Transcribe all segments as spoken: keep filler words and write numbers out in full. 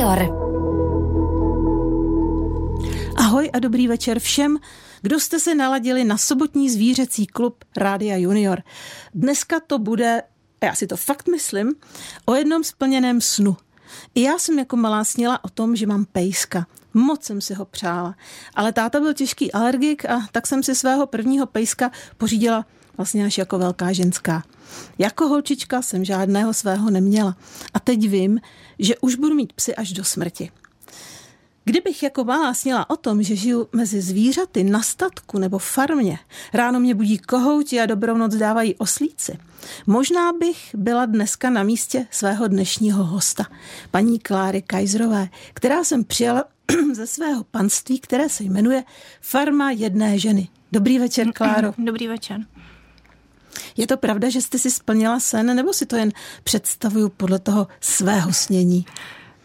Junior. Ahoj a dobrý večer všem, kdo jste se naladili na sobotní zvířecí klub Rádia Junior. Dneska to bude, já si to fakt myslím, o jednom splněném snu. I já jsem jako malá sněla o tom, že mám pejska. Moc jsem si ho přála. Ale táta byl těžký alergik a tak jsem si svého prvního pejska pořídila vlastně až jako velká ženská. Jako holčička jsem žádného svého neměla. A teď vím, že už budu mít psy až do smrti. Kdybych jako malá sněla o tom, že žiju mezi zvířaty na statku nebo farmě, ráno mě budí kohouti a dobrou noc dávají oslíci, možná bych byla dneska na místě svého dnešního hosta, paní Kláry Kaiserové, která jsem přijala ze svého panství, které se jmenuje Farma jedné ženy. Dobrý večer, Kláro. Dobrý večer. Je to pravda, že jste si splnila sen, nebo si to jen představuju podle toho svého snění?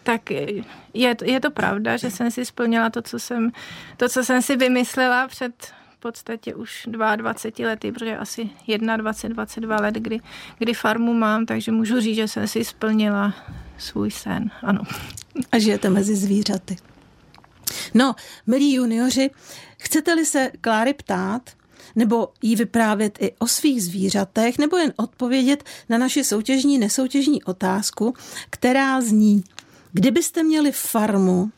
Tak je, je to pravda, že jsem si splnila to, co jsem, to, co jsem si vymyslela před v podstatě už dvacet dva lety, protože asi dvacet jedna, dvacet dva let, kdy, kdy farmu mám, takže můžu říct, že jsem si splnila svůj sen, ano. A žijete mezi zvířaty. No, milí junioři, chcete-li se Kláry ptát, nebo jí vyprávět i o svých zvířatech, nebo jen odpovědět na naši soutěžní, nesoutěžní otázku, která zní: kdybyste měli farmu,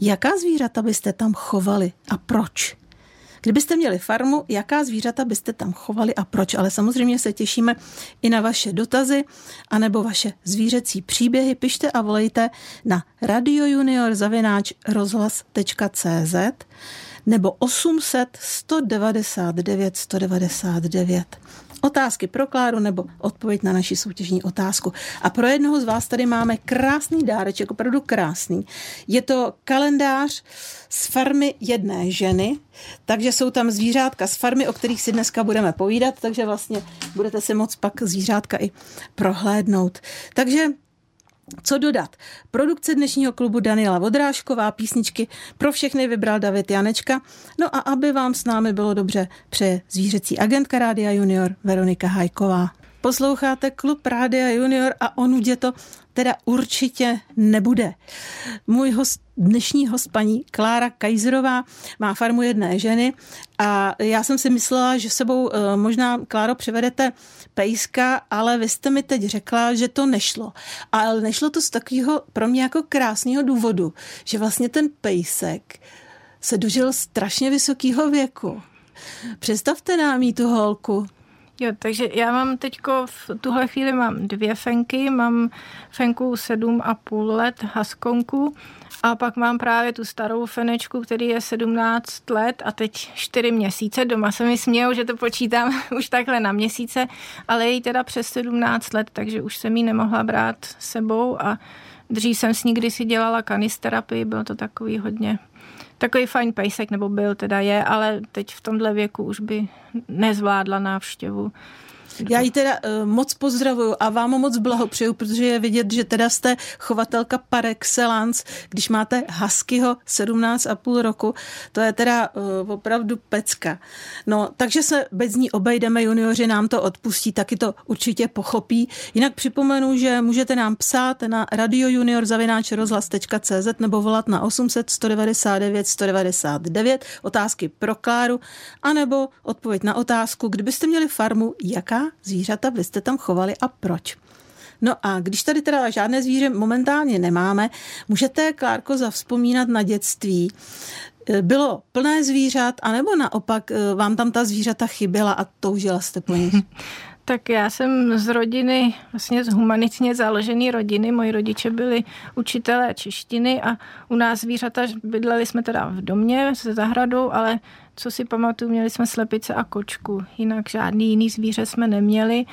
jaká zvířata byste tam chovali a proč? Kdybyste měli farmu, jaká zvířata byste tam chovali a proč? Ale samozřejmě se těšíme i na vaše dotazy anebo vaše zvířecí příběhy. Pište a volejte na radiojunior zavináč rozhlas tečka cé zet nebo osm set, sto devadesát devět, sto devadesát devět. Otázky pro Kláru nebo odpověď na naši soutěžní otázku. A pro jednoho z vás tady máme krásný dáreček, opravdu krásný. Je to kalendář z farmy jedné ženy, takže jsou tam zvířátka z farmy, o kterých si dneska budeme povídat, takže vlastně budete si moc pak zvířátka i prohlédnout. Takže co dodat? Produkce dnešního klubu Daniela Vodrážková, písničky pro všechny vybral David Janečka. No a aby vám s námi bylo dobře, přeje zvířecí agentka Rádia Junior Veronika Hájková. Posloucháte klub Rádia Junior a o nudě to teda určitě nebude. Můj host, dnešní host, paní Klára Kaiserová, má farmu jedné ženy a já jsem si myslela, že sebou možná, Kláro, přivedete pejska, ale vy jste mi teď řekla, že to nešlo. Ale nešlo to z takového pro mě jako krásného důvodu, že vlastně ten pejsek se dožil strašně vysokého věku. Představte nám jí tu holku. Jo, takže já mám teďko, v tuhle chvíli mám dvě fenky, mám fenku sedm a půl let, haskonku, a pak mám právě tu starou fenečku, který je sedmnáct let a teď čtyři měsíce. Doma se mi smějou, že to počítám už takhle na měsíce, ale je jí teda přes sedmnáct let, takže už jsem jí nemohla brát sebou a dřív jsem s ní kdysi dělala kanisterapii, bylo to takový hodně... Takový fajn pejsek, nebo byl, teda je, ale teď v tomhle věku už by nezvládla návštěvu. Já ji teda uh, moc pozdravuju a vám moc blahopřeju, protože je vidět, že teda jste chovatelka par excellence, když máte huskyho sedmnáct a půl roku, to je teda uh, opravdu pecka. No, takže se bez ní obejdeme, junioři nám to odpustí, taky to určitě pochopí. Jinak připomenu, že můžete nám psát na radiojunior zavináč rozhlas tečka cé zet nebo volat na osm set, sto devadesát devět, sto devadesát devět, otázky pro Kláru, anebo odpověď na otázku, kdybyste měli farmu, jaká zvířata byste tam chovali a proč. No a když tady teda žádné zvíře momentálně nemáme, můžete, Klárko, zavzpomínat na dětství. Bylo plné zvířat, anebo naopak vám tam ta zvířata chyběla a toužila jste po nich? Tak já jsem z rodiny, vlastně z humanitně založené rodiny. Moji rodiče byli učitelé češtiny a u nás zvířata, bydleli jsme teda v domě se zahradou, ale co si pamatuju, měli jsme slepice a kočku. Jinak žádný jiný zvíře jsme neměli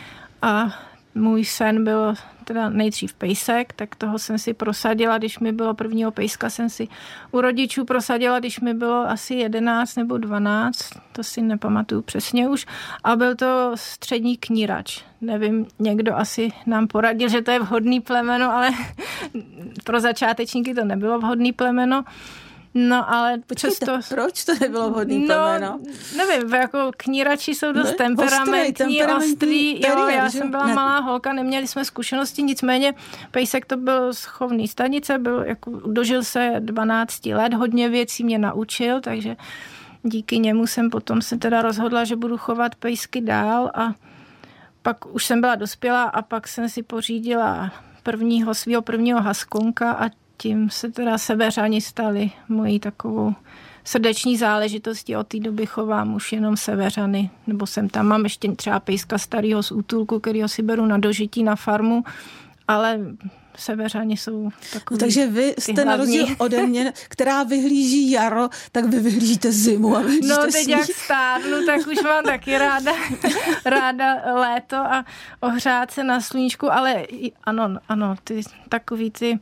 a můj sen byl teda nejdřív pejsek, tak toho jsem si prosadila, když mi bylo prvního pejska, jsem si u rodičů prosadila, když mi bylo asi jedenáct nebo dvanáct, to si nepamatuju přesně už, a byl to střední knírač. Nevím, někdo asi nám poradil, že to je vhodný plemeno, ale pro začátečníky to nebylo vhodný plemeno. No ale počkejte, často... proč to nebylo vhodný no, pro jméno? Nevím, jako knírači jsou dost ne? temperamentní, temperamentní, ostrý. Period, jo, já že? jsem byla ne. malá holka, neměli jsme zkušenosti, nicméně Pejsek to byl z chovný stanice, byl, jako, dožil se dvanáct let, hodně věcí mě naučil, takže díky němu jsem potom se teda rozhodla, že budu chovat pejsky dál a pak už jsem byla dospělá a pak jsem si pořídila prvního, svýho prvního haskonka a tím se teda severani stali mojí takovou srdeční záležitostí. Od té doby chovám už jenom severany, nebo jsem tam, mám ještě třeba pejska starého z útulku, kterýho si beru na dožití na farmu, ale severani jsou takový. No, takže vy jste na rozdíl ode mě, která vyhlíží jaro, tak vy vyhlížíte zimu a vyhlížíte No teď sníh. Jak stárnu, tak už mám taky ráda, ráda léto a ohřát se na sluníčku, ale ano, ano, ty takový ty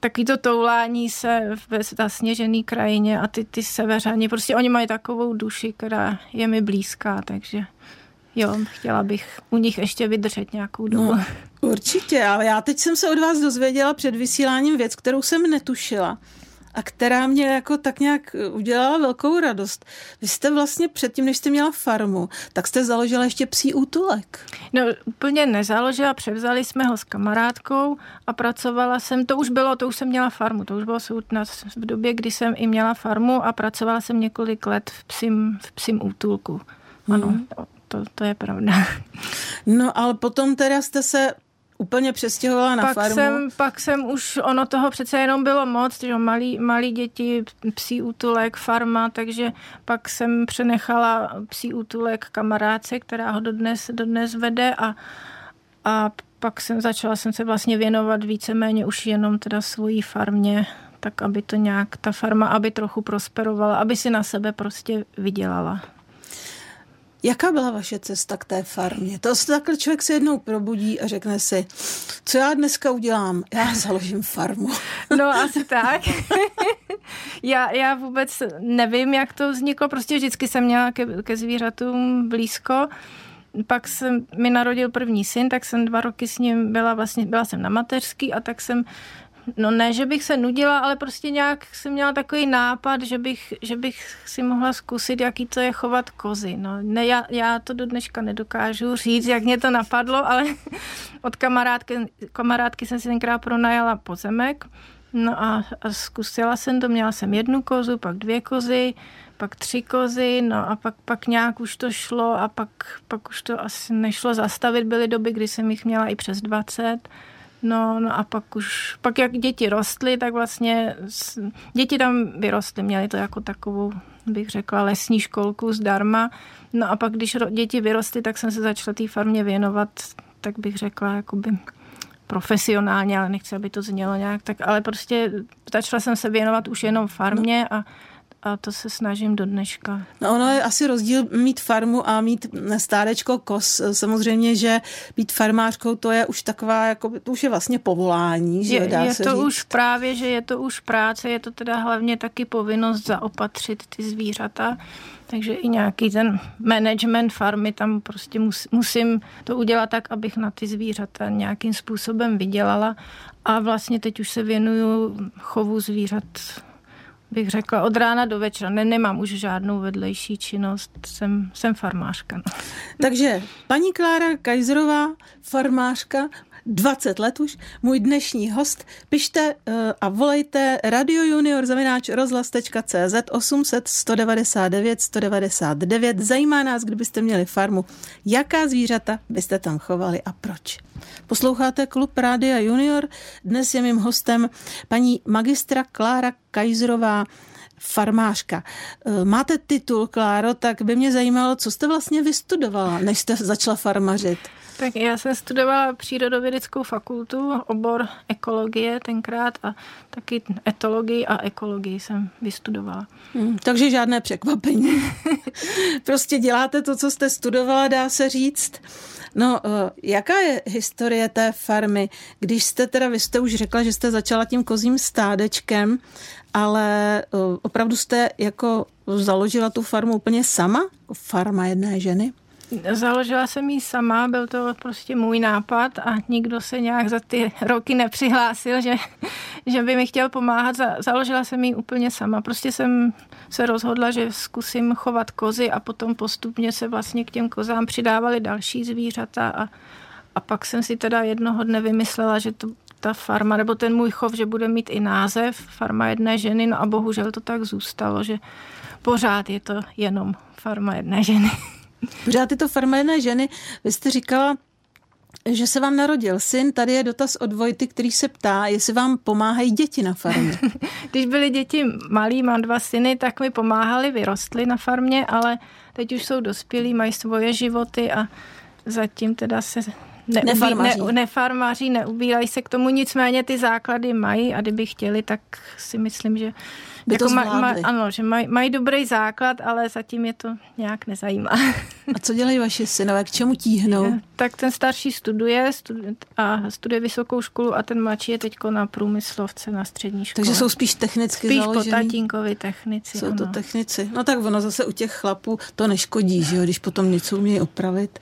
taky to toulání se v zasněžené krajině a ty, ty severani, prostě oni mají takovou duši, která je mi blízká, takže jo, chtěla bych u nich ještě vydržet nějakou dobu. No, určitě, ale já teď jsem se od vás dozvěděla před vysíláním věc, kterou jsem netušila a která mě jako tak nějak udělala velkou radost. Vy jste vlastně předtím, než jste měla farmu, tak jste založila ještě psí útulek. No úplně nezaložila, převzali jsme ho s kamarádkou a pracovala jsem, to už bylo, to už jsem měla farmu, to už bylo v době, kdy jsem i měla farmu a pracovala jsem několik let v psím, v psím útulku. Ano, hmm. to, to je pravda. No ale potom teda jste se úplně přestěhovala na pak farmu. Jsem, pak jsem už, ono toho přece jenom bylo moc, že malí, malí děti, psí útulek, farma, takže pak jsem přenechala psí útulek kamarádce, která ho dodnes, dodnes vede a, a pak jsem začala jsem se vlastně věnovat víceméně už jenom teda svojí farmě, tak aby to nějak, ta farma, aby trochu prosperovala, aby si na sebe prostě vydělala. Jaká byla vaše cesta k té farmě? To se takhle člověk se jednou probudí a řekne si, co já dneska udělám? Já založím farmu. No asi tak. já, já vůbec nevím, jak to vzniklo. Prostě vždycky jsem měla ke, ke zvířatům blízko. Pak se mi narodil první syn, tak jsem dva roky s ním byla, vlastně byla jsem na mateřský a tak jsem, no ne, že bych se nudila, ale prostě nějak jsem měla takový nápad, že bych, že bych si mohla zkusit, jaký to je chovat kozy. No, ne, já, já to do dneška nedokážu říct, jak mě to napadlo, ale od kamarádky, kamarádky jsem si tenkrát pronajala pozemek. No a, a zkusila jsem to, měla jsem jednu kozu, pak dvě kozy, pak tři kozy, no a pak, pak nějak už to šlo a pak, pak už to asi nešlo zastavit. Byly doby, kdy jsem jich měla i přes dvacet. No, no a pak už, pak jak děti rostly, tak vlastně děti tam vyrostly, měly to jako takovou, bych řekla, lesní školku zdarma. No a pak, když děti vyrostly, tak jsem se začala té farmě věnovat, tak bych řekla, jakoby profesionálně, ale nechci, aby to znělo nějak, tak, ale prostě začala jsem se věnovat už jenom farmě a A to se snažím do dneška. No ono je asi rozdíl mít farmu a mít stádečko koz. Samozřejmě, že být farmářkou, to je už taková, jako, to už je vlastně povolání. Že je, dá je se to říct. Už právě, že je to už práce, je to teda hlavně taky povinnost zaopatřit ty zvířata. Takže i nějaký ten management farmy tam prostě mus, musím to udělat tak, abych na ty zvířata nějakým způsobem vydělala. A vlastně teď už se věnuju chovu zvířat, bych řekla, od rána do večera. Ne, nemám už žádnou vedlejší činnost, jsem, jsem farmářka. No. Takže paní Klára Kaiserová, farmářka, dvacet let už, můj dnešní host. Pište uh, a volejte radio junior zavináč rozhlas tečka cé zet osm set, sto devadesát devět, sto devadesát devět. Zajímá nás, kdybyste měli farmu, jaká zvířata byste tam chovali a proč. Posloucháte Klub Rádia Junior. Dnes je mým hostem paní magistra Klára Kaiserová, farmářka. Máte titul, Kláro, tak by mě zajímalo, co jste vlastně vystudovala, než jste začala farmařit. Tak já jsem studovala přírodovědeckou fakultu, obor ekologie tenkrát a taky etologii a ekologii jsem vystudovala. Hmm, takže žádné překvapení. Prostě děláte to, co jste studovala, dá se říct. No, jaká je historie té farmy? Když jste teda, vy jste už řekla, že jste začala tím kozím stádečkem, ale opravdu jste jako založila tu farmu úplně sama? Farma jedné ženy? Založila jsem ji sama, byl to prostě můj nápad a nikdo se nějak za ty roky nepřihlásil, že, že by mi chtěl pomáhat. Založila jsem ji úplně sama. Prostě jsem se rozhodla, že zkusím chovat kozy a potom postupně se vlastně k těm kozám přidávaly další zvířata a, a pak jsem si teda jednoho dne vymyslela, že to ta farma, nebo ten můj chov, že bude mít i název Farma jedné ženy, no a bohužel to tak zůstalo, že pořád je to jenom Farma jedné ženy. Pořád je to Farma jedné ženy. Vy jste říkala, že se vám narodil syn, tady je dotaz od Vojty, který se ptá, jestli vám pomáhají děti na farmě. Když byly děti malí, mám dva syny, tak mi pomáhali, vyrostli na farmě, ale teď už jsou dospělí, mají svoje životy a zatím teda se neubí, nefarmaří. Ne, nefarmaří, neubírají se k tomu, nicméně ty základy mají a kdyby chtěli, tak si myslím, že by jako to ma, ma, ano, že maj, mají dobrý základ, ale zatím je to nějak nezajímá. A co dělají vaši synové, k čemu tíhnou? Tak ten starší studuje, studuje a studuje vysokou školu a ten mladší je teďko na průmyslovce na střední škole. Takže jsou spíš technicky spíš založený? Spíš po tatínkovi technici. Jsou ano. to technici. No tak ono zase u těch chlapů to neškodí, že jo, když potom něco umějí opravit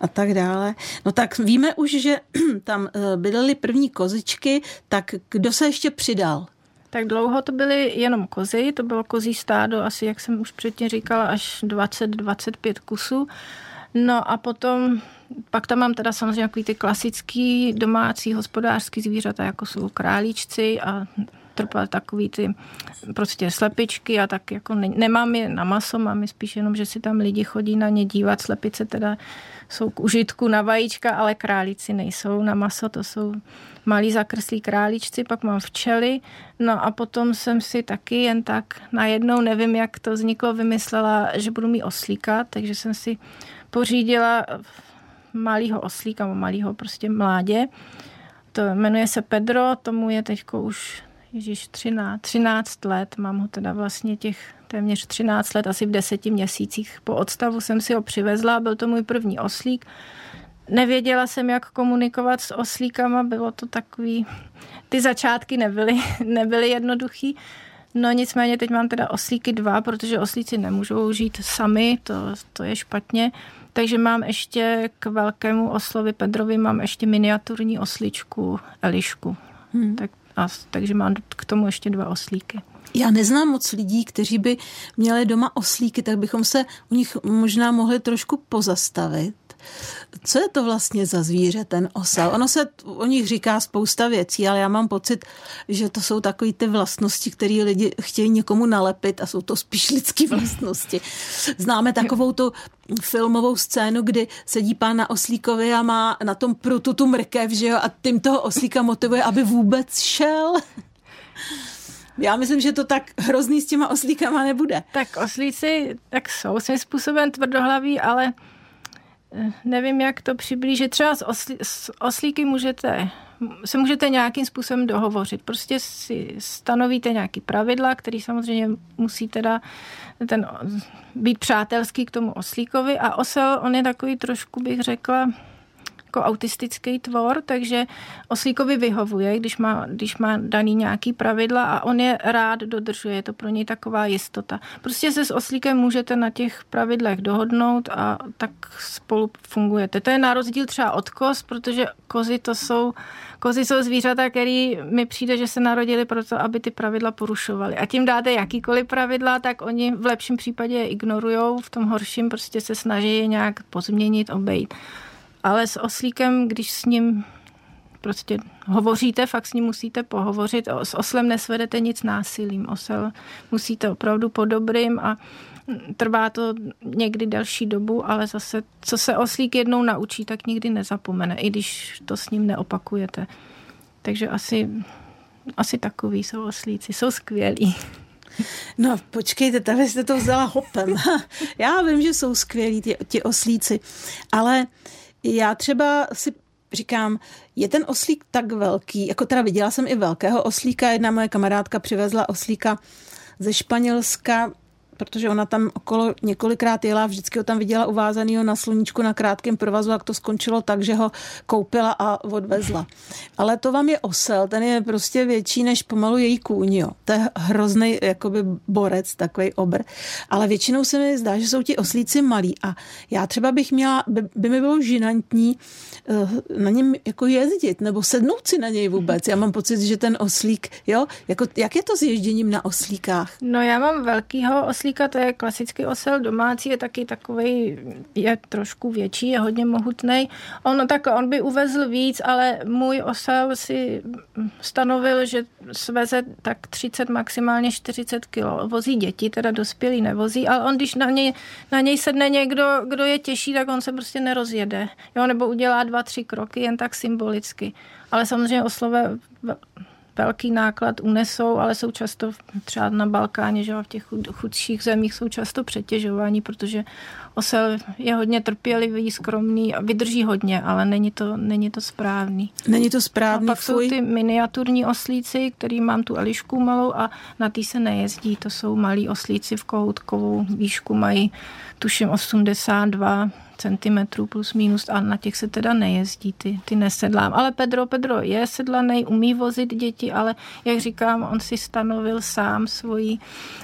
a tak dále. No tak víme už, že tam bydlely první kozičky, tak kdo se ještě přidal? Tak dlouho to byly jenom kozy, to bylo kozí stádo, asi jak jsem už předtím říkala, až dvacet až dvacet pět kusů. No a potom, pak tam mám teda samozřejmě takový ty klasický domácí hospodářský zvířata, jako jsou králíčci a trpá takový ty prostě slepičky a tak jako ne, nemám je na maso, mám je spíš jenom, že si tam lidi chodí na ně dívat. Slepice teda jsou k užitku na vajíčka, ale králíci nejsou na maso, to jsou malí zakrslí králíčci, pak mám včely, no a potom jsem si taky jen tak najednou, nevím jak to vzniklo, vymyslela, že budu mít oslíka, takže jsem si pořídila malýho oslíka, malýho prostě mládě, to jmenuje se Pedro, tomu je teďko už Ježíš, třináct, třináct let, mám ho teda vlastně těch téměř třináct let, asi v deseti měsících po odstavu jsem si ho přivezla, byl to můj první oslík. Nevěděla jsem, jak komunikovat s oslíkama, bylo to takový, ty začátky nebyly, nebyly jednoduchý. No nicméně teď mám teda oslíky dva, protože oslíci nemůžou žít sami, to, to je špatně. Takže mám ještě k velkému oslovi Pedrovi, mám ještě miniaturní osličku Elišku. Hmm. Tak A, takže mám k tomu ještě dva oslíky. Já neznám moc lidí, kteří by měli doma oslíky, tak bychom se u nich možná mohli trošku pozastavit. Co je to vlastně za zvíře, ten osel? Ono se o nich říká spousta věcí, ale já mám pocit, že to jsou takový ty vlastnosti, které lidi chtějí někomu nalepit a jsou to spíš lidský vlastnosti. Známe takovou tu filmovou scénu, kdy sedí pán na oslíkovi a má na tom prutu tu mrkev, že jo, a tím toho oslíka motivuje, aby vůbec šel. Já myslím, že to tak hrozný s těma oslíkama nebude. Tak oslíci tak jsou svým způsobem tvrdohlaví, ale nevím, jak to přiblížit. Třeba s, oslí, s oslíky můžete, se můžete nějakým způsobem dohovořit. Prostě si stanovíte nějaký pravidla, který samozřejmě musí teda ten, být přátelský k tomu oslíkovi. A osel, on je takový trošku, bych řekla, jako autistický tvor, takže oslíkovi vyhovuje, když má, když má daný nějaký pravidla a on je rád dodržuje, je to pro něj taková jistota. Prostě se s oslíkem můžete na těch pravidlech dohodnout a tak spolu fungujete. To je na rozdíl třeba od koz, protože kozy to jsou, kozy jsou zvířata, který mi přijde, že se narodili proto, aby ty pravidla porušovali. A tím dáte jakýkoliv pravidla, tak oni v lepším případě je ignorujou, v tom horším prostě se snaží je nějak pozměnit, obejít. Ale s oslíkem, když s ním prostě hovoříte, fakt s ním musíte pohovořit. S oslem nesvedete nic násilím. Osel musíte opravdu po dobrým a trvá to někdy delší dobu, ale zase, co se oslík jednou naučí, tak nikdy nezapomene, i když to s ním neopakujete. Takže asi, asi takový jsou oslíci. Jsou skvělí. No počkejte, tady jste to vzala hopem. Já vím, že jsou skvělí ti, ti oslíci, ale já třeba si říkám, je ten oslík tak velký, jako teda viděla jsem i velkého oslíka, jedna moje kamarádka přivezla oslíka ze Španělska, protože ona tam okolo několikrát jela, vždycky ho tam viděla uvázanýho na sluníčku na krátkém provazu a to skončilo tak, že ho koupila a odvezla. Ale to vám je osel, ten je prostě větší než pomalu její kůň, jo. To je hroznej jakoby borec, takovej obr. Ale většinou se mi zdá, že jsou ti oslíci malí a já třeba bych měla, by, by mi bylo žinantní na něm jako jezdit nebo sednout si na něj vůbec. Já mám pocit, že ten oslík, jo, jako, jak je to s ježděním na oslíkách? No já mám velkýho oslíka, to je klasický osel, domácí je taky takovej, je trošku větší, je hodně mohutnej. On, tak, on by uvezl víc, ale můj osel si stanovil, že sveze tak třicet, maximálně čtyřicet kilo. Vozí děti, teda dospělí nevozí, ale on, když na něj, na něj sedne někdo, kdo je těžší, tak on se prostě nerozjede. Jo, nebo udělá dva, tři kroky, jen tak symbolicky. Ale samozřejmě oslové velký náklad unesou, ale jsou často třeba na Balkáně, že v těch chudších zemích jsou často přetěžování, protože osel je hodně trpělivý, skromný a vydrží hodně, ale není to, není to správný. Není to správný. A pak fuj. Jsou ty miniaturní oslíci, který mám tu Elišku malou a na tý se nejezdí. To jsou malí oslíci v kohoutkovou výšku, mají tuším osmdesát dva centimetrů plus minus a na těch se teda nejezdí, ty, ty nesedlám. Ale Pedro, Pedro je sedlanej, umí vozit děti, ale jak říkám, on si stanovil sám svoji,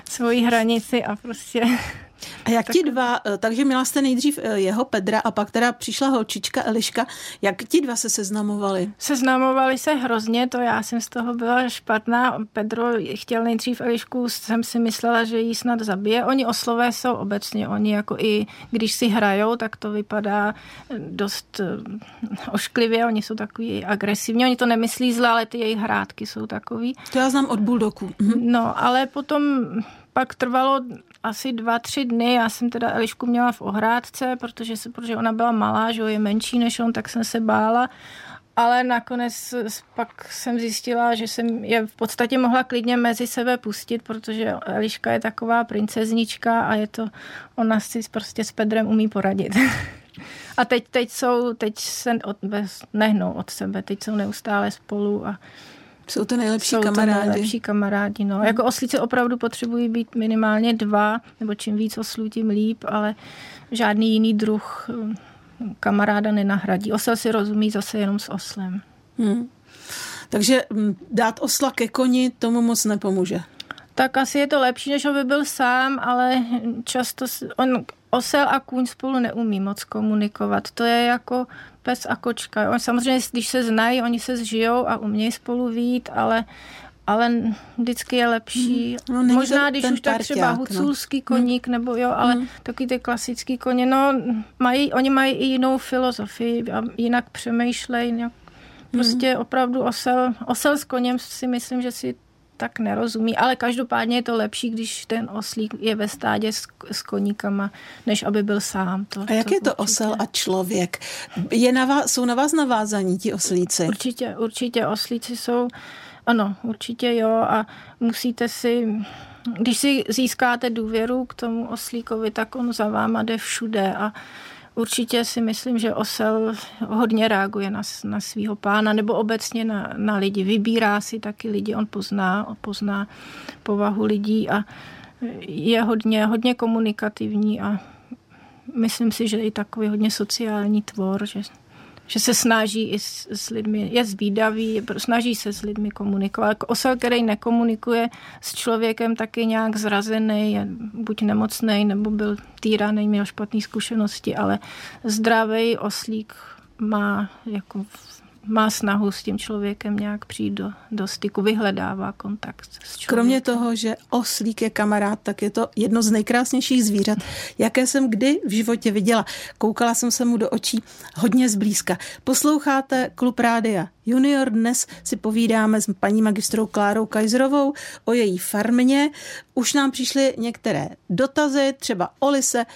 svoji hranici a prostě... A jak tak... ti dva, takže měla jste nejdřív jeho Pedra a pak teda přišla holčička Eliška, jak ti dva se seznamovali? Seznamovali se hrozně, to já jsem z toho byla špatná. Pedro chtěl nejdřív Elišku, jsem si myslela, že jí snad zabije. Oni oslové jsou obecně, oni jako i když si hrajou, tak to vypadá dost ošklivě, oni jsou takový agresivní, oni to nemyslí zle, ale ty jejich hrátky jsou takový. To já znám od buldoku. No, ale potom... Pak trvalo asi dva, tři dny. Já jsem teda Elišku měla v ohrádce, protože, se, protože ona byla malá, že je menší než on, tak jsem se bála. Ale nakonec pak jsem zjistila, že jsem je v podstatě mohla klidně mezi sebe pustit, protože Eliška je taková princeznička a je to, ona si prostě s Pedrem umí poradit. A teď, teď jsou, teď se od, bez, nehnou od sebe, teď jsou neustále spolu a jsou to nejlepší Jsou kamarádi. Jsou to nejlepší kamarádi, no. Jako oslíci opravdu potřebují být minimálně dva, nebo čím víc oslů, tím líp, ale žádný jiný druh kamaráda nenahradí. Osel si rozumí zase jenom s oslem. Hmm. Takže dát osla ke koni tomu moc nepomůže. Tak asi je to lepší, než aby byl sám, ale často on, osel a kůň spolu neumí moc komunikovat. To je jako pes a kočka. Oni samozřejmě, když se znají, oni se zžijou a umějí spolu vyjít, ale, ale vždycky je lepší. No, možná, když už tak třeba huculský no. koník, nebo jo, ale mm. taky ty klasický koně, no, mají, oni mají i jinou filozofii a jinak přemýšlejí. Nějak. Prostě mm. opravdu osel, osel s koněm si myslím, že si tak nerozumí, ale každopádně je to lepší, když ten oslík je ve stádě s, s koníkama, než aby byl sám. To, a jak to je to určitě. Osel a člověk? Je na vás, jsou na vás navázaní ti oslíci? Určitě, určitě oslíci jsou, ano, určitě jo a musíte si, když si získáte důvěru k tomu oslíkovi, tak on za váma jde všude a určitě si myslím, že osel hodně reaguje na, na svýho pána nebo obecně na, na lidi. Vybírá si taky lidi, on pozná, on pozná povahu lidí a je hodně, hodně komunikativní a myslím si, že je takový hodně sociální tvor, že, že se snaží i s, s lidmi, je zvídavý, snaží se s lidmi komunikovat. Osel, který nekomunikuje s člověkem, tak je nějak zrazený, je buď nemocnej, nebo byl týraný, měl špatné zkušenosti, ale zdravý oslík má, jako, má snahu s tím člověkem nějak přijít do, do styku, vyhledává kontakt s člověkem. Kromě toho, že oslík je kamarád, tak je to jedno z nejkrásnějších zvířat, jaké jsem kdy v životě viděla. Koukala jsem se mu do očí hodně zblízka. Posloucháte Klub Rádia Junior. Dnes si povídáme s paní magistrou Klárou Kaiserovou o její farmě. Už nám přišly některé dotazy, třeba o lise,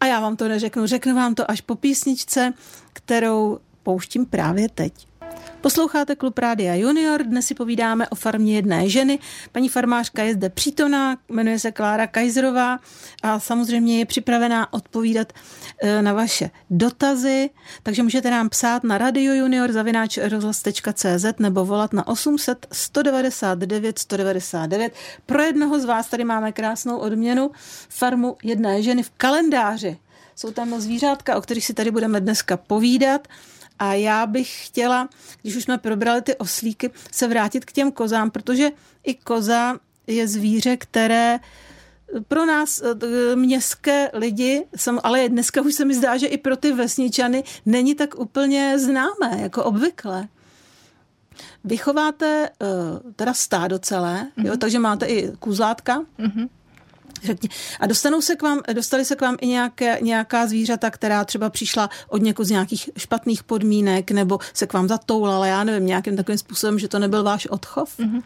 a já vám to neřeknu. Řeknu vám to až po písničce, kterou pouštím právě teď. Posloucháte Klub Rádia Junior, dnes si povídáme o farmě jedné ženy. Paní farmářka je zde přítomná, jmenuje se Klára Kaiserová a samozřejmě je připravená odpovídat na vaše dotazy, takže můžete nám psát na radio junior zavináč rozhlas tečka cé zet nebo volat na osm set, sto devadesát devět, sto devadesát devět. Pro jednoho z vás tady máme krásnou odměnu, farmu jedné ženy v kalendáři. Jsou tam zvířátka, o kterých si tady budeme dneska povídat. A já bych chtěla, když už jsme probrali ty oslíky, se vrátit k těm kozám, protože i koza je zvíře, které pro nás městské lidi, ale dneska už se mi zdá, že i pro ty vesničany není tak úplně známé, jako obvykle. Vy chováte teda stádo celé, mm-hmm. jo, takže máte i kůzlátka. Mm-hmm. A dostanou se k vám, dostali se k vám i nějaké, nějaká zvířata, která třeba přišla od někud z nějakých špatných podmínek, nebo se k vám zatoulala, já nevím, nějakým takovým způsobem, že to nebyl váš odchov? Mm-hmm.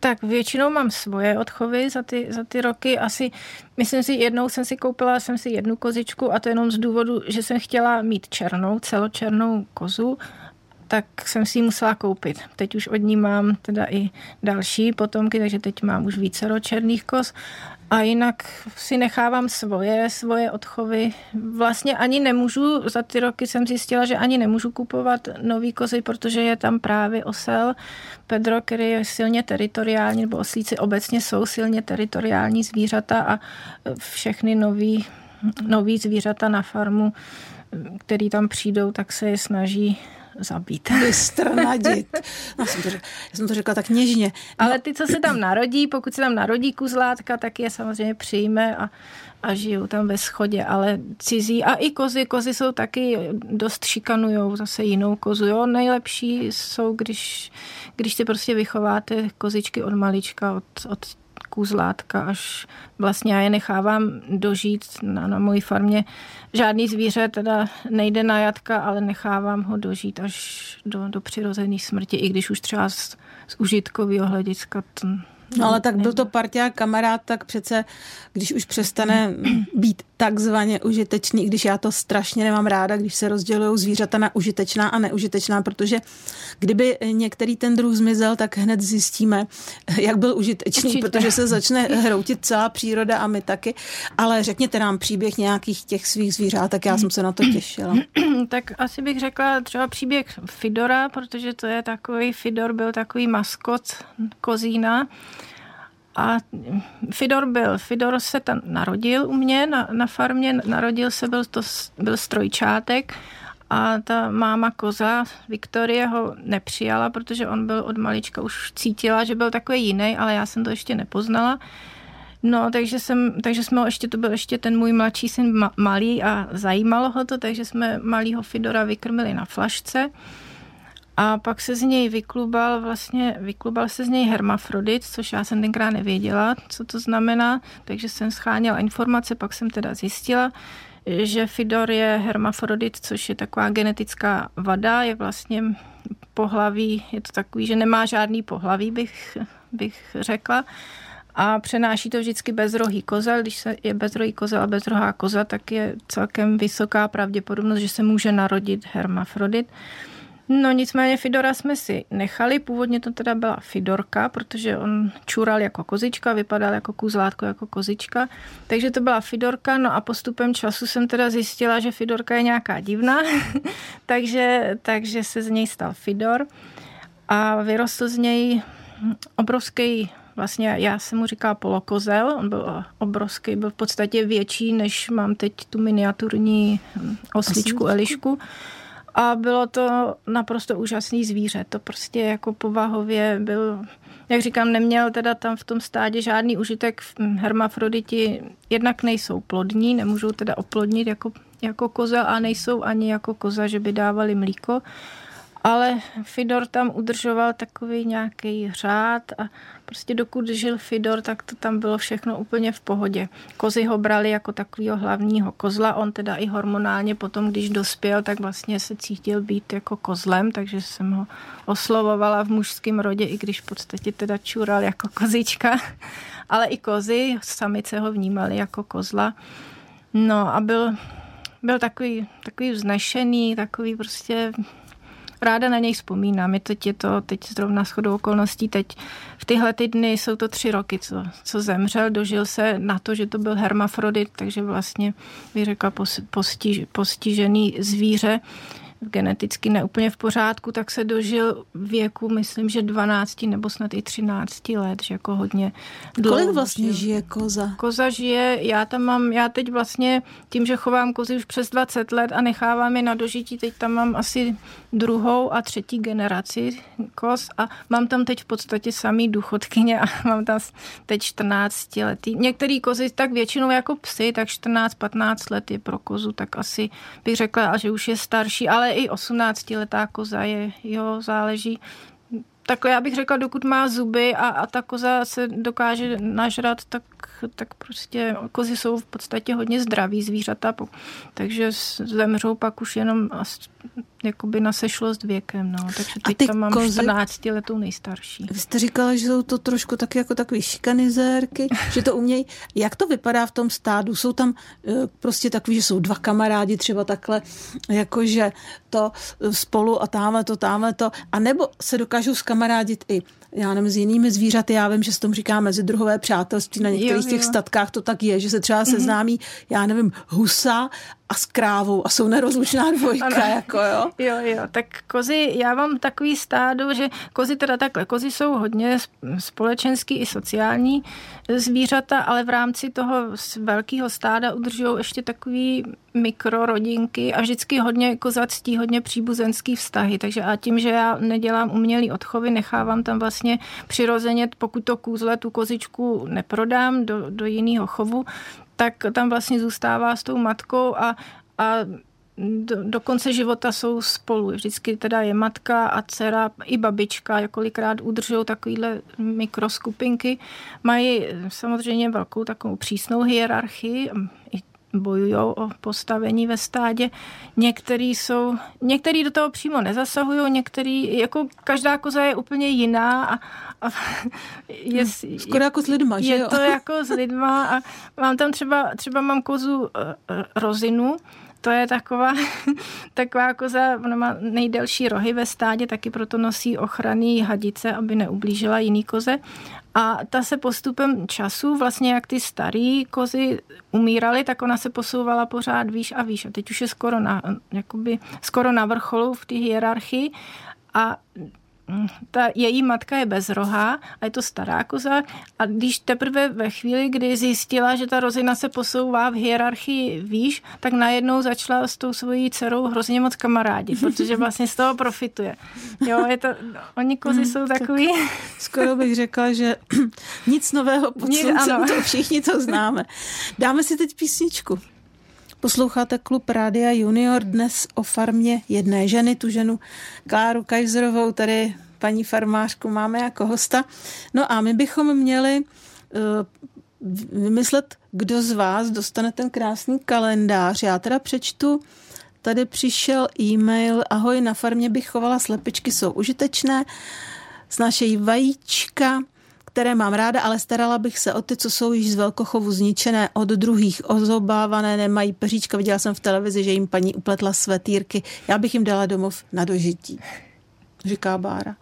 Tak většinou mám svoje odchovy za ty, za ty roky. Asi, myslím si, jednou jsem si koupila jsem si jednu kozičku a to jenom z důvodu, že jsem chtěla mít černou, celočernou kozu, tak jsem si ji musela koupit. Teď už od ní mám teda i další potomky, takže teď mám už vícero černých koz. A jinak si nechávám svoje, svoje odchovy. Vlastně ani nemůžu, za ty roky jsem zjistila, že ani nemůžu kupovat nový kozy, protože je tam právě osel Pedro, který je silně teritoriální, nebo oslíci obecně jsou silně teritoriální zvířata a všechny nový, nový zvířata na farmu, který tam přijdou, tak se je snaží zabít. Vystrnadit. No, jsem to řekla, já jsem to řekla tak něžně. No. Ale ty, co se tam narodí, pokud se tam narodí kuzlátka, tak je samozřejmě přijme a, a žijou tam ve shodě, ale cizí. A i kozy, kozy jsou taky, dost šikanujou zase jinou kozu. Jo? Nejlepší jsou, když, když si prostě vychováte kozičky od malička, od, od kůzlátka, až vlastně já je nechávám dožít na, na mojí farmě. Žádný zvíře teda nejde na jatka, ale nechávám ho dožít až do, do přirozené smrti, i když už třeba z, z užitkového hlediska. To, no ale tak byl to parťák, kamarád, tak přece, když už přestane být takzvaně užitečný, když já to strašně nemám ráda, když se rozdělují zvířata na užitečná a neužitečná, protože kdyby některý ten druh zmizel, tak hned zjistíme, jak byl užitečný, určitě. Protože se začne hroutit celá příroda a my taky. Ale řekněte nám příběh nějakých těch svých zvířat, tak já jsem se na to těšila. Tak asi bych řekla třeba příběh Fidora, protože to je takový, Fidor byl takový maskot kozína. A Fidor byl, Fidor se tam narodil u mě na, na farmě, narodil se, byl to byl strojčátek a ta máma koza Viktorie ho nepřijala, protože on byl od malička, už cítila, že byl takový jiný, ale já jsem to ještě nepoznala. No, takže jsem, takže jsme ho ještě, to byl ještě ten můj mladší syn ma, malý a zajímalo ho to, takže jsme malýho Fidora vykrmili na flašce. A pak se z něj vyklubal, vlastně vyklubal se z něj hermafrodit, což já jsem tenkrát nevěděla, co to znamená, takže jsem sháněla informace, pak jsem teda zjistila, že Fidor je hermafrodit, což je taková genetická vada, je vlastně pohlaví, je to takový, že nemá žádný pohlaví, bych, bych řekla. A přenáší to vždycky bezrohý kozel. Když se je bezrohý kozel a bezrohá koza, tak je celkem vysoká pravděpodobnost, že se může narodit hermafrodit. No nicméně Fidora jsme si nechali, původně to teda byla Fidorka, protože on čural jako kozička, vypadal jako kůzlátko, jako kozička, takže to byla Fidorka, no a postupem času jsem teda zjistila, že Fidorka je nějaká divná, takže, takže se z něj stal Fidor a vyrostl z něj obrovský, vlastně já jsem mu říkala polokozel, on byl obrovský, byl v podstatě větší, než mám teď tu miniaturní osličku Elišku. A bylo to naprosto úžasný zvíře. To prostě jako povahově byl, jak říkám, neměl teda tam v tom stádě žádný užitek. Hermafroditi jednak nejsou plodní, nemůžou teda oplodnit jako, jako koza a nejsou ani jako koza, že by dávali mlíko. Ale Fidor tam udržoval takový nějaký řád a prostě dokud žil Fidor, tak to tam bylo všechno úplně v pohodě. Kozy ho brali jako takového hlavního kozla, on teda i hormonálně potom, když dospěl, tak vlastně se cítil být jako kozlem, takže jsem ho oslovovala v mužském rodě, i když v podstatě teda čural jako kozička, ale i kozy, samice ho vnímali jako kozla. No a byl, byl takový, takový vznešený, takový prostě ráda na něj vzpomínám. Je teď, je to teď zrovna shodou okolností. Teď v tyhle ty dny jsou to tři roky, co, co zemřel. Dožil se na to, že to byl hermafrodit, takže vlastně bych řekla postiž, postižený zvíře. Geneticky neúplně v pořádku, tak se dožil věku, myslím, že dvanácti nebo snad i třinácti let, že jako hodně dlouho. Kolik vlastně žil. žije koza? Koza žije, já tam mám, já teď vlastně tím, že chovám kozy už přes dvacet let a nechávám je na dožití, teď tam mám asi druhou a třetí generaci koz a mám tam teď v podstatě samý důchodkyně a mám tam teď čtrnáct letý. Některé kozy tak většinou jako psy, tak čtrnáct patnáct let je pro kozu, tak asi bych řekla, že už je starší, ale i osmnáctiletá koza je, jo, záleží. Takhle já bych řekla, dokud má zuby a, a ta koza se dokáže nažrat, tak, tak prostě kozy jsou v podstatě hodně zdraví zvířata, takže zemřou pak už jenom jakoby nasešlo s věkem. No. Takže teď tam mám kozy... čtrnáctiletou nejstarší. Vy jste říkala, že jsou to trošku taky jako takový šikanizérky, že to umějí. Jak to vypadá v tom stádu? Jsou tam prostě takový, že jsou dva kamarádi třeba takhle, jakože to spolu a támhle to, támhle to. A nebo se dokážou skamarádit i, já nevím, s jinými zvířaty. Já vím, že se tomu říká mezidruhové přátelství. Na některých jo, jo. těch statkách to tak je, že se třeba seznámí, mm-hmm. já nevím, husa a s krávou a jsou nerozlučná dvojka, ano. jako jo. Jo, jo, tak kozy, já mám takový stádo, že kozy teda takhle, kozy jsou hodně společenský i sociální zvířata, ale v rámci toho velkého stáda udržujou ještě takový mikrorodinky a vždycky hodně kozactí, hodně příbuzenský vztahy, takže a tím, že já nedělám umělý odchovy, nechávám tam vlastně přirozeně, pokud to kůzle, tu kozičku neprodám do, do jiného chovu, tak tam vlastně zůstává s tou matkou a, a do, do konce života jsou spolu. Vždycky teda je matka a dcera i babička, kolikrát udržují takovýhle mikroskupinky. Mají samozřejmě velkou takovou přísnou hierarchii, bojujou o postavení ve stádě. Některý jsou, některý do toho přímo nezasahují, některý, jako každá koza je úplně jiná a, a je, skoro jako s lidma, je, že jo? Je to jako s lidma a mám tam třeba, třeba mám kozu Rozinu, to je taková, taková koza, ona má nejdelší rohy ve stádě, taky proto nosí ochranný hadice, aby neublížila jiný koze. A ta se postupem času, vlastně jak ty starý kozy umíraly, tak ona se posouvala pořád výš a výš. A teď už je skoro na, jakoby, skoro na vrcholu v té hierarchii. A ta její matka je bezrohá a je to stará koza. A když teprve ve chvíli, kdy zjistila, že ta Rozina se posouvá v hierarchii výš, tak najednou začala s tou svojí dcerou hrozně moc kamarádit, protože vlastně z toho profituje. Jo, je to, oni kozy jsou takový... Tak, skoro bych řekla, že nic nového pod sluncem, to všichni to známe. Dáme si teď písničku. Posloucháte Klub Rádia Junior, dnes o farmě jedné ženy, tu ženu Kláru Kaiserovou, tady paní farmářku máme jako hosta. No a my bychom měli uh, vymyslet, kdo z vás dostane ten krásný kalendář. Já teda přečtu, tady přišel e-mail, ahoj, na farmě bych chovala slepičky, jsou užitečné, snášejí vajíčka, které mám ráda, ale starala bych se o ty, co jsou již z velkochovu zničené od druhých, ozobávané, nemají peříčka. Viděla jsem v televizi, že jim paní upletla svetýrky. Já bych jim dala domov na dožití, říká Bára.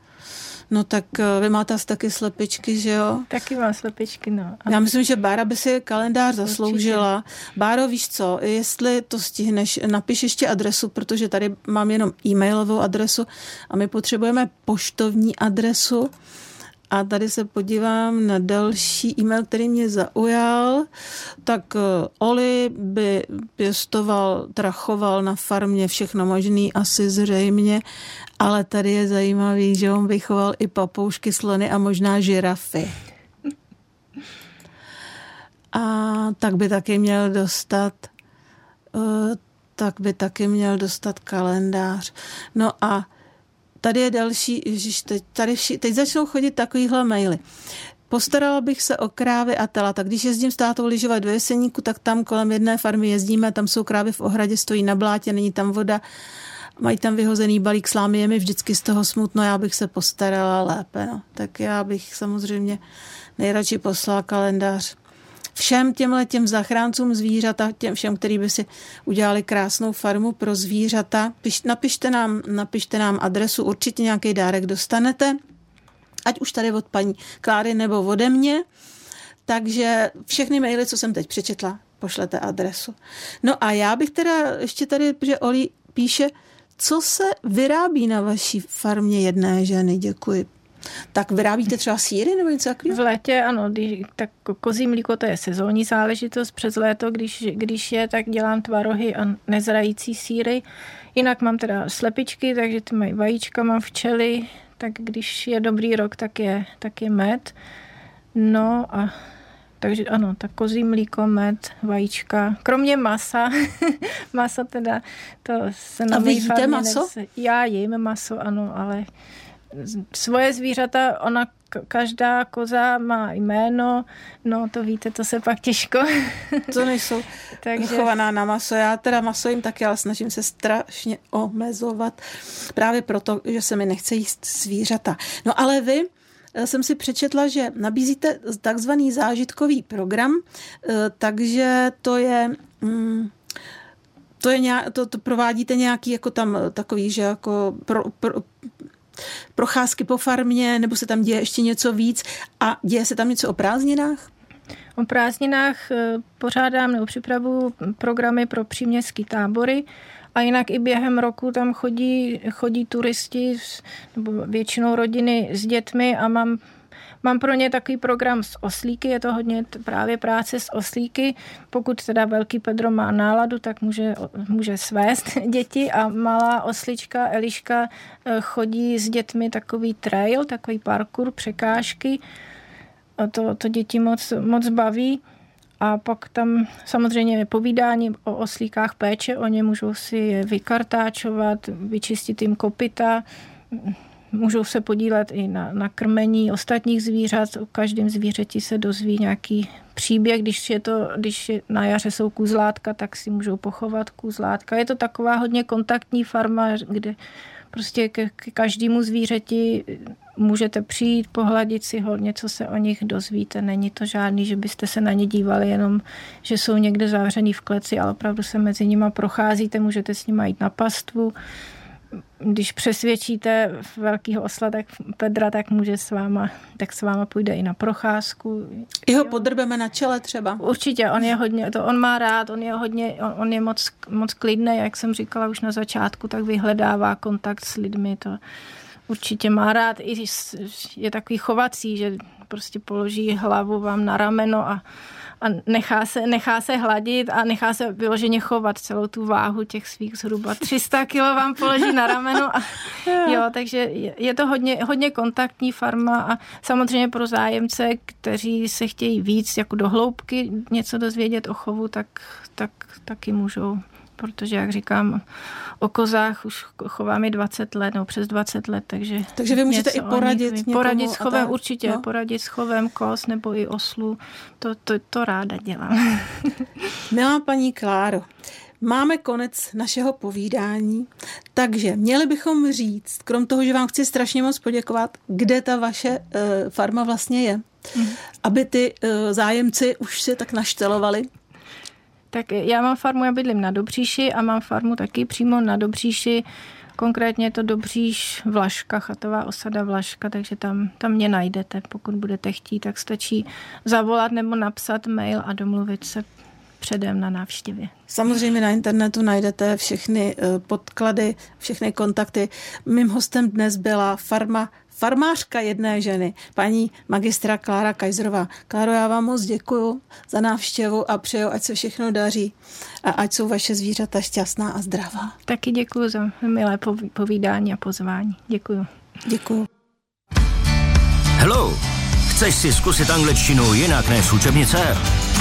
No tak vy máte asi taky slepičky, že jo? Taky mám slepičky, no. A já myslím, že Bára by si kalendář zasloužila. Určitě. Báro, víš co, jestli to stihneš, napiš ještě adresu, protože tady mám jenom e-mailovou adresu a my potřebujeme poštovní adresu. A tady se podívám na další e-mail, který mě zaujal. Tak Oli by pěstoval, trachoval na farmě všechno možný, asi zřejmě, ale tady je zajímavý, že on vychoval i papoušky, slony a možná žirafy. A tak by taky měl dostat tak by taky měl dostat kalendář. No a tady je další, ježiš, teď, tady vši, teď začnou chodit takovýhle maily. Postarala bych se o krávy a telata. Když jezdím s tátou lyžovat do Jeseníku, tak tam kolem jedné farmy jezdíme, tam jsou krávy v ohradě, stojí na blátě, není tam voda, mají tam vyhozený balík slámy, je mi vždycky z toho smutno, já bych se postarala lépe. No. Tak já bych samozřejmě nejradši poslala kalendář všem těmhle těm zachráncům zvířata, těm všem, kteří by si udělali krásnou farmu pro zvířata. Piš, napište nám, napište nám adresu, určitě nějaký dárek dostanete, ať už tady od paní Kláry nebo ode mě. Takže všechny maily, co jsem teď přečetla, pošlete adresu. No a já bych teda ještě tady, protože Oli píše, co se vyrábí na vaší farmě jedné ženy, děkuji. Tak vyrábíte třeba sýry nebo něco takového? V létě ano, když, tak kozí mlíko to je sezónní záležitost, přes léto, když, když je, tak dělám tvarohy a nezrající sýry. Jinak mám teda slepičky, takže ty mají vajíčka, mám včely, tak když je dobrý rok, tak je, tak je med. No a takže ano, tak kozí mlíko, med, vajíčka, kromě masa. Masa teda, to se na mý farmě... A vy jíte maso? Nese. Já jím maso, ano, ale... Svoje zvířata, ona, každá koza má jméno, no to víte, to se pak těžko. To nejsou takže... chovaná na maso. Já teda maso jim taky, ale snažím se strašně omezovat. Právě proto, že se mi nechce jíst zvířata. No ale vy, jsem si přečetla, že nabízíte takzvaný zážitkový program, takže to je... Mm, to, je nějak, to, to provádíte nějaký jako tam takový, že jako... Pro, pro, procházky po farmě, nebo se tam děje ještě něco víc a děje se tam něco o prázdninách? O prázdninách pořádám nebo připravu programy pro příměstské tábory a jinak i během roku tam chodí, chodí turisti nebo většinou rodiny s dětmi a mám Mám pro ně takový program s oslíky, je to hodně právě práce s oslíky. Pokud teda velký Pedro má náladu, tak může, může svést děti a malá oslička Eliška chodí s dětmi takový trail, takový parkour, překážky. A to, to děti moc, moc baví. A pak tam samozřejmě je povídání o oslíkách, péče, oni můžou si je vykartáčovat, vyčistit jim kopyta. Můžou se podílet i na, na krmení ostatních zvířat. O každém zvířeti se dozví nějaký příběh. Když je to, když je, na jaře jsou kůzlátka, tak si můžou pochovat kůzlátka. Je to taková hodně kontaktní farma, kde prostě ke, ke každému zvířeti můžete přijít, pohladit si ho, něco se o nich dozvíte. Není to žádný, že byste se na ně dívali, jenom že jsou někde zavřený v kleci, ale opravdu se mezi nima procházíte, můžete s nima jít na pastvu. Když přesvědčíte velkýho osla, tak Pedra, tak může s váma, tak s váma půjde i na procházku. I ho podrbeme na čele třeba. Určitě, on je hodně, to on má rád, on je hodně, on, on je moc, moc klidný, jak jsem říkala už na začátku, tak vyhledává kontakt s lidmi, to určitě má rád, i je takový chovací, že prostě položí hlavu vám na rameno a a nechá se, nechá se hladit a nechá se vyloženě chovat celou tu váhu těch svých zhruba tři sta kilo vám položí na ramenu. A, jo, takže je to hodně, hodně kontaktní farma a samozřejmě pro zájemce, kteří se chtějí víc jako do hloubky něco dozvědět o chovu, tak, tak taky můžou. Protože, jak říkám, o kozách už chovám je dvacet let, no přes dvacet let, takže... Takže vy můžete i poradit někomu. Poradit s chovem, tak, určitě, no? Poradit s chovem koz nebo i oslu, to, to, to ráda dělám. Milá paní Kláro, máme konec našeho povídání, takže měli bychom říct, krom toho, že vám chci strašně moc poděkovat, kde ta vaše uh, farma vlastně je, mm. aby ty uh, zájemci už se tak naštelovali. Tak já mám farmu, já bydlím na Dobříši a mám farmu taky přímo na Dobříši. Konkrétně je to Dobříš Vlaška, Chatová osada Vlaška, takže tam, tam mě najdete. Pokud budete chtít, tak stačí zavolat nebo napsat mail a domluvit se předem na návštěvě. Samozřejmě na internetu najdete všechny podklady, všechny kontakty. Mým hostem dnes byla farma farmářka jedné ženy, paní magistra Klára Kaiserová. Kláro, já vám moc děkuju za návštěvu a přeju, ať se všechno daří a ať jsou vaše zvířata šťastná a zdravá. Taky děkuju za milé povídání a pozvání. Děkuju. Děkuju. Hello, chceš si zkusit angličtinu jinak než z učebnice?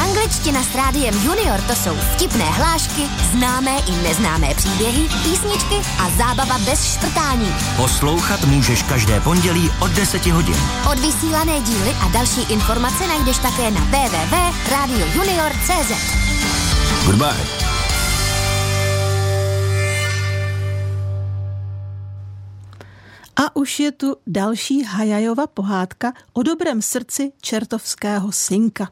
Angličtina s Rádiem Junior, to jsou vtipné hlášky, známé i neznámé příběhy, písničky a zábava bez šprtání. Poslouchat můžeš každé pondělí od deset hodin. Odvysílané díly a další informace najdeš také na w w w tečka rádio junior tečka cz. Goodbye. A už je tu další Hajajova pohádka o dobrém srdci čertovského synka.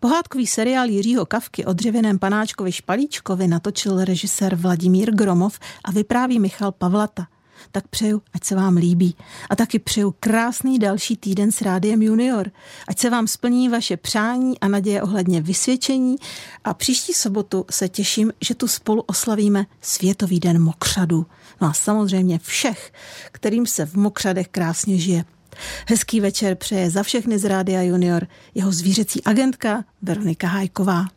Pohádkový seriál Jiřího Kavky o dřevěném panáčkovi Špalíčkovi natočil režisér Vladimír Gromov a vypráví Michal Pavlata. Tak přeju, ať se vám líbí. A taky přeju krásný další týden s Rádiem Junior. Ať se vám splní vaše přání a naděje ohledně vysvědčení. A příští sobotu se těším, že tu spolu oslavíme Světový den mokřadů. No a samozřejmě všech, kterým se v mokřadech krásně žije. Hezký večer přeje za všechny z Rádia Junior jeho zvířecí agentka Veronika Hájková.